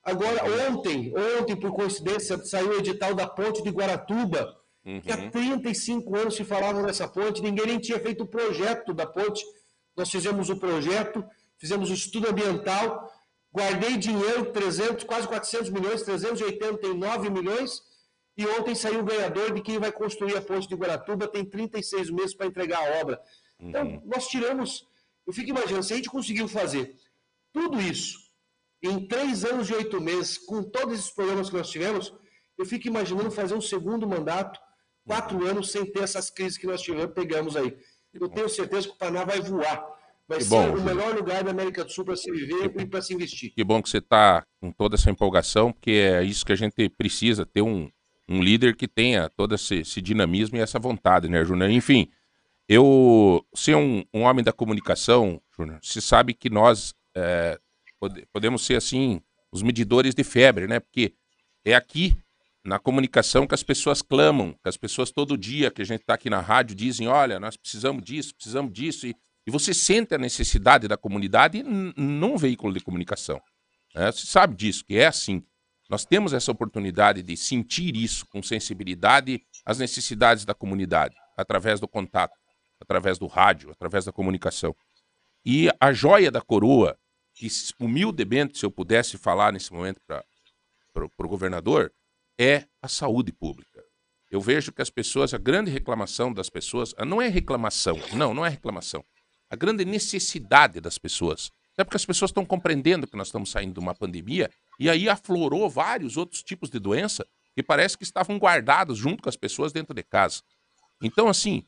Agora, ontem, por coincidência, saiu o edital da ponte de Guaratuba, que há 35 anos se falava nessa ponte, ninguém nem tinha feito o projeto da ponte. Nós fizemos o projeto, fizemos o estudo ambiental, guardei dinheiro, quase 400 milhões, 389 milhões, e ontem saiu o ganhador de quem vai construir a ponte de Guaratuba, tem 36 meses para entregar a obra. Então, nós tiramos... Eu fico imaginando, se a gente conseguiu fazer tudo isso em 3 anos e 8 meses, com todos esses problemas que nós tivemos, eu fico imaginando fazer um segundo mandato, 4 anos, sem ter essas crises que nós pegamos aí. Eu tenho certeza que o Paraná vai voar. Vai ser o melhor lugar da América do Sul para se viver e para se investir. Que bom que você está com toda essa empolgação, porque é isso que a gente precisa, ter um líder que tenha todo esse dinamismo e essa vontade, né, Júnior? Enfim, Eu, ser um homem da comunicação, Júnior, se sabe que nós podemos ser, assim, os medidores de febre, né? Porque é aqui, na comunicação, que as pessoas clamam, que as pessoas todo dia que a gente está aqui na rádio dizem, olha, nós precisamos disso, e você sente a necessidade da comunidade num veículo de comunicação. Né? Você sabe disso, que é assim. Nós temos essa oportunidade de sentir isso com sensibilidade, as necessidades da comunidade, através do contato, através do rádio, através da comunicação. E a joia da coroa, que humildemente, se eu pudesse falar nesse momento para o governador, é a saúde pública. Eu vejo que as pessoas, a grande reclamação das pessoas, não é reclamação, não é reclamação, a grande necessidade das pessoas. Até porque as pessoas estão compreendendo que nós estamos saindo de uma pandemia e aí aflorou vários outros tipos de doença que parece que estavam guardados junto com as pessoas dentro de casa. Então, assim,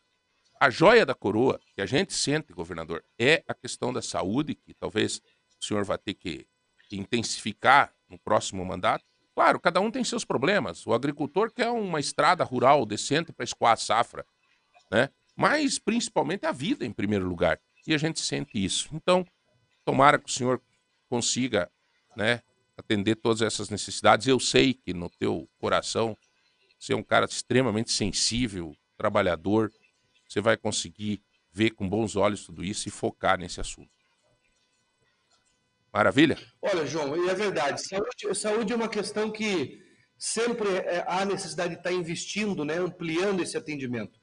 a joia da coroa que a gente sente, governador, é a questão da saúde, que talvez o senhor vá ter que intensificar no próximo mandato. Claro, cada um tem seus problemas. O agricultor quer uma estrada rural decente para escoar a safra, né? Mas, principalmente, a vida em primeiro lugar. E a gente sente isso. Então, tomara que o senhor consiga, né, atender todas essas necessidades. Eu sei que no teu coração, você é um cara extremamente sensível, trabalhador. Você vai conseguir ver com bons olhos tudo isso e focar nesse assunto. Maravilha? Olha, João, é verdade. Saúde é uma questão que sempre há necessidade de estar investindo, né, ampliando esse atendimento.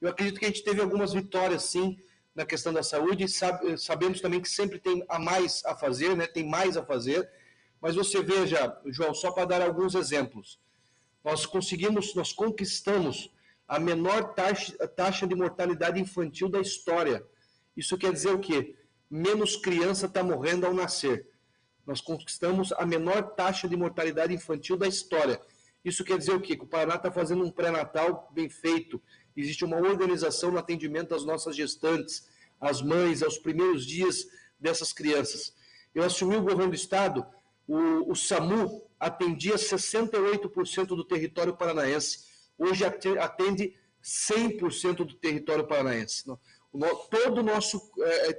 Eu acredito que a gente teve algumas vitórias, sim, na questão da saúde. Sabemos também que sempre tem a mais a fazer, né? Tem mais a fazer. Mas você veja, João, só para dar alguns exemplos. Nós conquistamos a menor taxa de mortalidade infantil da história. Isso quer dizer o quê? Menos criança está morrendo ao nascer. Nós conquistamos a menor taxa de mortalidade infantil da história. Isso quer dizer o quê? Que o Paraná está fazendo um pré-natal bem feito. Existe uma organização no atendimento às nossas gestantes, às mães, aos primeiros dias dessas crianças. Eu assumi o governo do Estado, o SAMU atendia 68% do território paranaense. Hoje atende 100% do território paranaense. Todo o nosso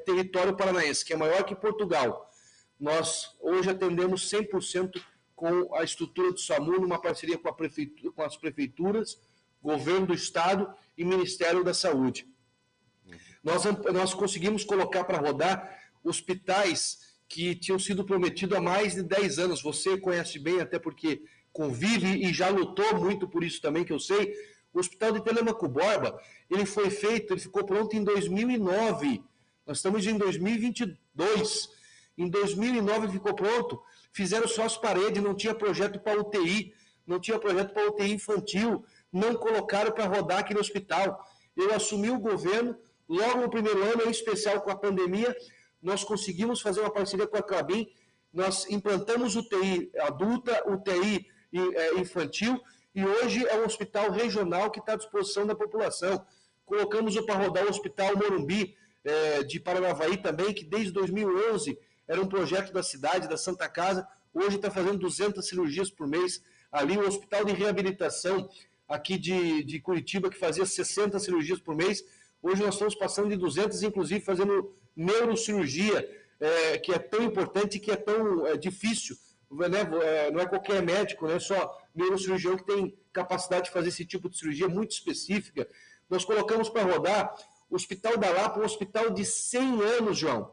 território paranaense, que é maior que Portugal, nós hoje atendemos 100% com a estrutura do SAMU, numa parceria com as prefeituras, governo do Estado e Ministério da Saúde. Nós conseguimos colocar para rodar hospitais que tinham sido prometidos há mais de 10 anos. Você conhece bem, até porque convive e já lutou muito por isso também, que eu sei. O Hospital de Telêmaco Borba, ele foi feito, ele ficou pronto em 2009. Nós estamos em 2022. Em 2009 ficou pronto, fizeram só as paredes, não tinha projeto para UTI, não tinha projeto para UTI infantil, não colocaram para rodar aqui no hospital. Eu assumi o governo, logo no primeiro ano, em especial com a pandemia, nós conseguimos fazer uma parceria com a Clabin, nós implantamos UTI adulta, UTI infantil, e hoje é um hospital regional que está à disposição da população. Colocamos para rodar o Hospital Morumbi, de Paranavaí também, que desde 2011 era um projeto da cidade, da Santa Casa, hoje está fazendo 200 cirurgias por mês. Ali o Hospital de Reabilitação aqui de Curitiba, que fazia 60 cirurgias por mês, hoje nós estamos passando de 200, inclusive fazendo neurocirurgia, que é tão importante e que é tão difícil, né? Não é qualquer médico, né? Só neurocirurgião que tem capacidade de fazer esse tipo de cirurgia muito específica. Nós colocamos para rodar o Hospital da Lapa, um hospital de 100 anos, João.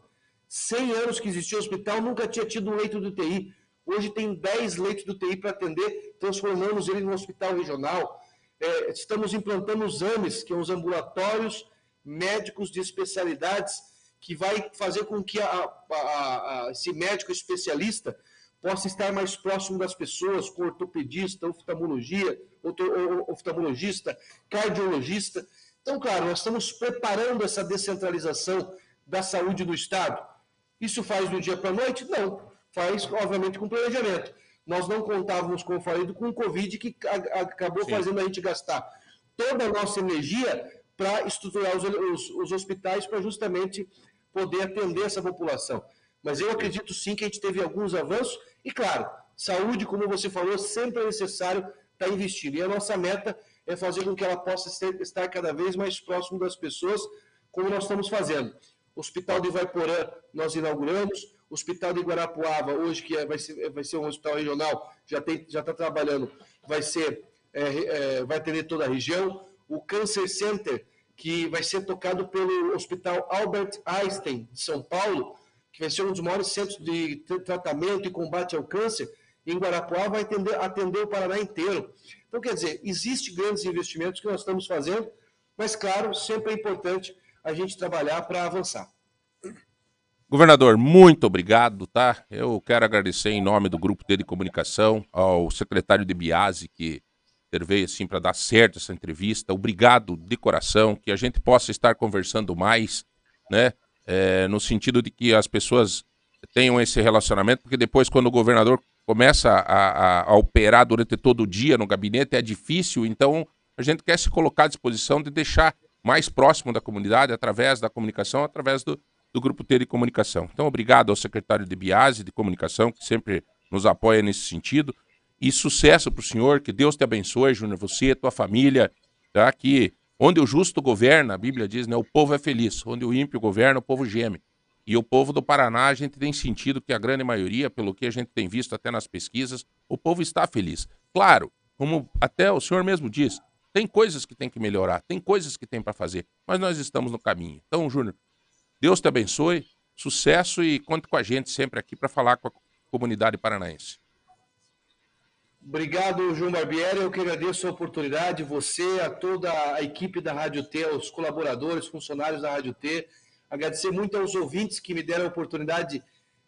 100 anos que existia o hospital, nunca tinha tido um leito de UTI. Hoje tem 10 leitos de UTI para atender, transformamos ele num hospital regional. Estamos implantando os AMES, que são os ambulatórios médicos de especialidades, que vai fazer com que esse médico especialista possa estar mais próximo das pessoas, com ortopedista, oftalmologista, cardiologista. Então, claro, nós estamos preparando essa descentralização da saúde do Estado. Isso faz do dia para a noite? Não. Faz, obviamente, com planejamento. Nós não contávamos, como eu falei, com o Covid, que acabou Sim. fazendo a gente gastar toda a nossa energia para estruturar os hospitais, para justamente poder atender essa população. Mas eu acredito sim que a gente teve alguns avanços, e claro, saúde, como você falou, sempre é necessário está investindo. E a nossa meta é fazer com que ela possa estar cada vez mais próximo das pessoas, como nós estamos fazendo. O Hospital de Ivaiporã nós inauguramos, o Hospital de Guarapuava, hoje que vai ser um hospital regional, já está trabalhando, vai atender toda a região. O Cancer Center, que vai ser tocado pelo Hospital Albert Einstein, de São Paulo, que vai ser um dos maiores centros de tratamento e combate ao câncer, em Guarapuava, vai atender o Paraná inteiro. Então, quer dizer, existem grandes investimentos que nós estamos fazendo, mas, claro, sempre é importante a gente trabalhar para avançar. Governador, muito obrigado, tá? Eu quero agradecer em nome do Grupo T de Comunicação ao secretário de Biase, que veio assim para dar certo essa entrevista. Obrigado de coração, que a gente possa estar conversando mais, né? No sentido de que as pessoas tenham esse relacionamento, porque depois quando o governador começa a operar durante todo o dia no gabinete, é difícil, então a gente quer se colocar à disposição de deixar mais próximo da comunidade, através da comunicação, através do Grupo T de Comunicação. Então, obrigado ao secretário de Biase de Comunicação, que sempre nos apoia nesse sentido, e sucesso para o senhor, que Deus te abençoe, Júnior, você, tua família, tá? Que onde o justo governa, a Bíblia diz, né, o povo é feliz, onde o ímpio governa, o povo geme. E o povo do Paraná, a gente tem sentido que a grande maioria, pelo que a gente tem visto até nas pesquisas, o povo está feliz. Claro, como até o senhor mesmo diz, tem coisas que tem que melhorar, tem coisas que tem para fazer, mas nós estamos no caminho. Então, Júnior, Deus te abençoe, sucesso e conte com a gente sempre aqui para falar com a comunidade paranaense. Obrigado, João Barbieri, eu que agradeço a oportunidade, você, a toda a equipe da Rádio T, aos colaboradores, funcionários da Rádio T, agradecer muito aos ouvintes que me deram a oportunidade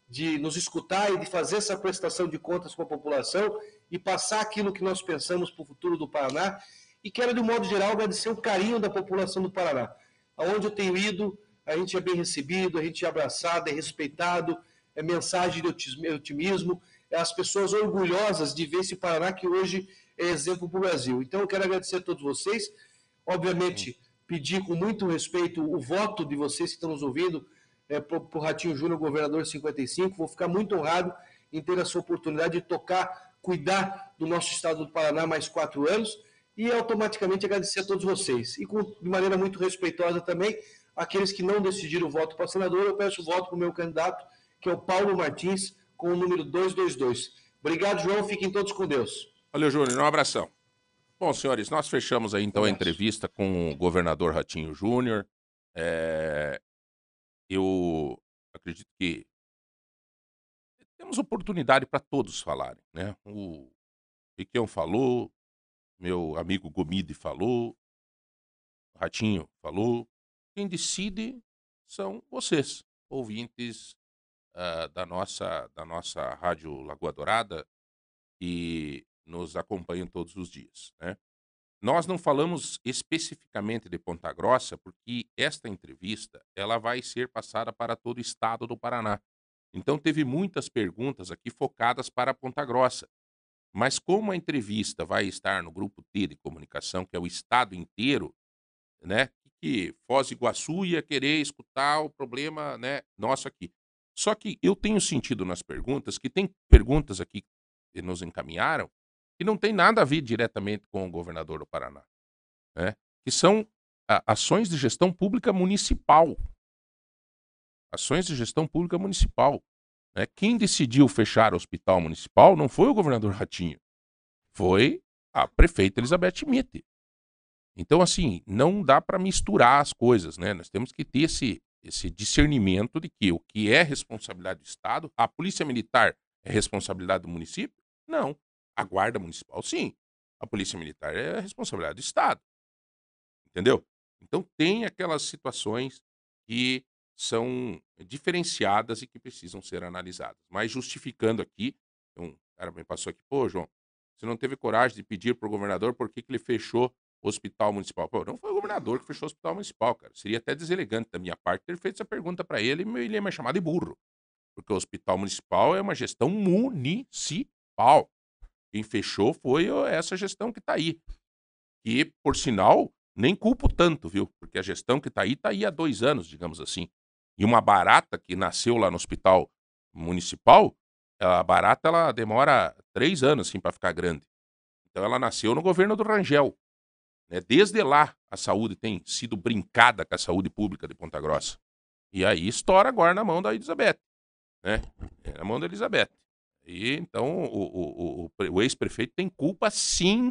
de nos escutar e de fazer essa prestação de contas com a população e passar aquilo que nós pensamos para o futuro do Paraná. E quero, de um modo geral, agradecer o carinho da população do Paraná. Aonde eu tenho ido, a gente é bem recebido, a gente é abraçado, é respeitado, é mensagem de otimismo, é as pessoas orgulhosas de ver esse Paraná que hoje é exemplo para o Brasil. Então, eu quero agradecer a todos vocês. Obviamente, pedir com muito respeito o voto de vocês que estão nos ouvindo para o Ratinho Júnior, governador 55. Vou ficar muito honrado em ter essa oportunidade de tocar, cuidar do nosso estado do Paraná mais 4 anos. E automaticamente agradecer a todos vocês. E de maneira muito respeitosa também, aqueles que não decidiram o voto para senador, eu peço o voto para o meu candidato, que é o Paulo Martins, com o número 222. Obrigado, João. Fiquem todos com Deus. Valeu, Júnior. Um abração. Bom, senhores, nós fechamos aí então a entrevista com o governador Ratinho Júnior. Eu acredito que temos oportunidade para todos falarem, né? O Requião falou, meu amigo Gumidi falou, Ratinho falou. Quem decide são vocês, ouvintes da nossa Rádio Lagoa Dourada, que nos acompanham todos os dias, né? Nós não falamos especificamente de Ponta Grossa, porque esta entrevista ela vai ser passada para todo o estado do Paraná. Então teve muitas perguntas aqui focadas para Ponta Grossa. Mas como a entrevista vai estar no Grupo T de Comunicação, que é o estado inteiro, né, que Foz do Iguaçu ia querer escutar o problema, né, nosso aqui. Só que eu tenho sentido nas perguntas, que tem perguntas aqui que nos encaminharam, que não tem nada a ver diretamente com o governador do Paraná, né, que são ações de gestão pública municipal. Ações de gestão pública municipal. Quem decidiu fechar o hospital municipal não foi o governador Ratinho, foi a prefeita Elizabeth Mietti. Então, assim, não dá para misturar as coisas, né? Nós temos que ter esse discernimento de que o que é responsabilidade do Estado, a polícia militar é responsabilidade do município? Não. A guarda municipal, sim. A polícia militar é responsabilidade do Estado. Entendeu? Então, tem aquelas situações que são diferenciadas e que precisam ser analisadas. Mas justificando aqui, um cara me passou aqui, pô, João, você não teve coragem de pedir para o governador por que ele fechou o hospital municipal. Pô, não foi o governador que fechou o hospital municipal, cara. Seria até deselegante da minha parte ter feito essa pergunta para ele e ele ia me chamar de burro. Porque o hospital municipal é uma gestão municipal. Quem fechou foi essa gestão que está aí. E, por sinal, nem culpo tanto, viu? Porque a gestão que está aí há 2 anos, digamos assim. E uma barata que nasceu lá no hospital municipal, a barata ela demora 3 anos assim, para ficar grande. Então ela nasceu no governo do Rangel. Desde lá a saúde tem sido brincada com a saúde pública de Ponta Grossa. E aí estoura agora na mão da Elizabeth. Né? Na mão da Elizabeth. E então o ex-prefeito tem culpa sim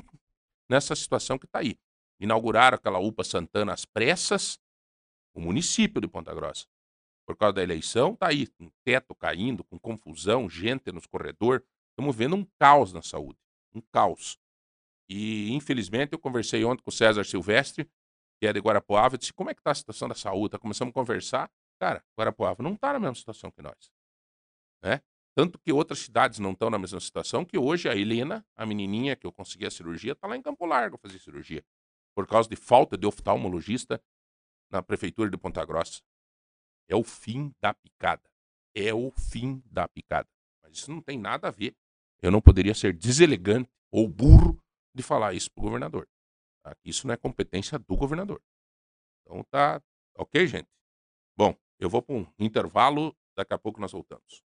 nessa situação que está aí. Inauguraram aquela UPA Santana às pressas, o município de Ponta Grossa. Por causa da eleição, está aí, com teto caindo, com confusão, gente nos corredores. Estamos vendo um caos na saúde, um caos. E, infelizmente, eu conversei ontem com o César Silvestre, que é de Guarapuava, e disse, como é que está a situação da saúde? Tá, começamos a conversar. Cara, Guarapuava não está na mesma situação que nós. Né? Tanto que outras cidades não estão na mesma situação, que hoje a Helena, a menininha que eu consegui a cirurgia, está lá em Campo Largo fazer cirurgia, por causa de falta de oftalmologista na prefeitura de Ponta Grossa. É o fim da picada. É o fim da picada. Mas isso não tem nada a ver. Eu não poderia ser deselegante ou burro de falar isso pro governador. Tá? Isso não é competência do governador. Então tá ok, gente? Bom, eu vou para um intervalo. Daqui a pouco nós voltamos.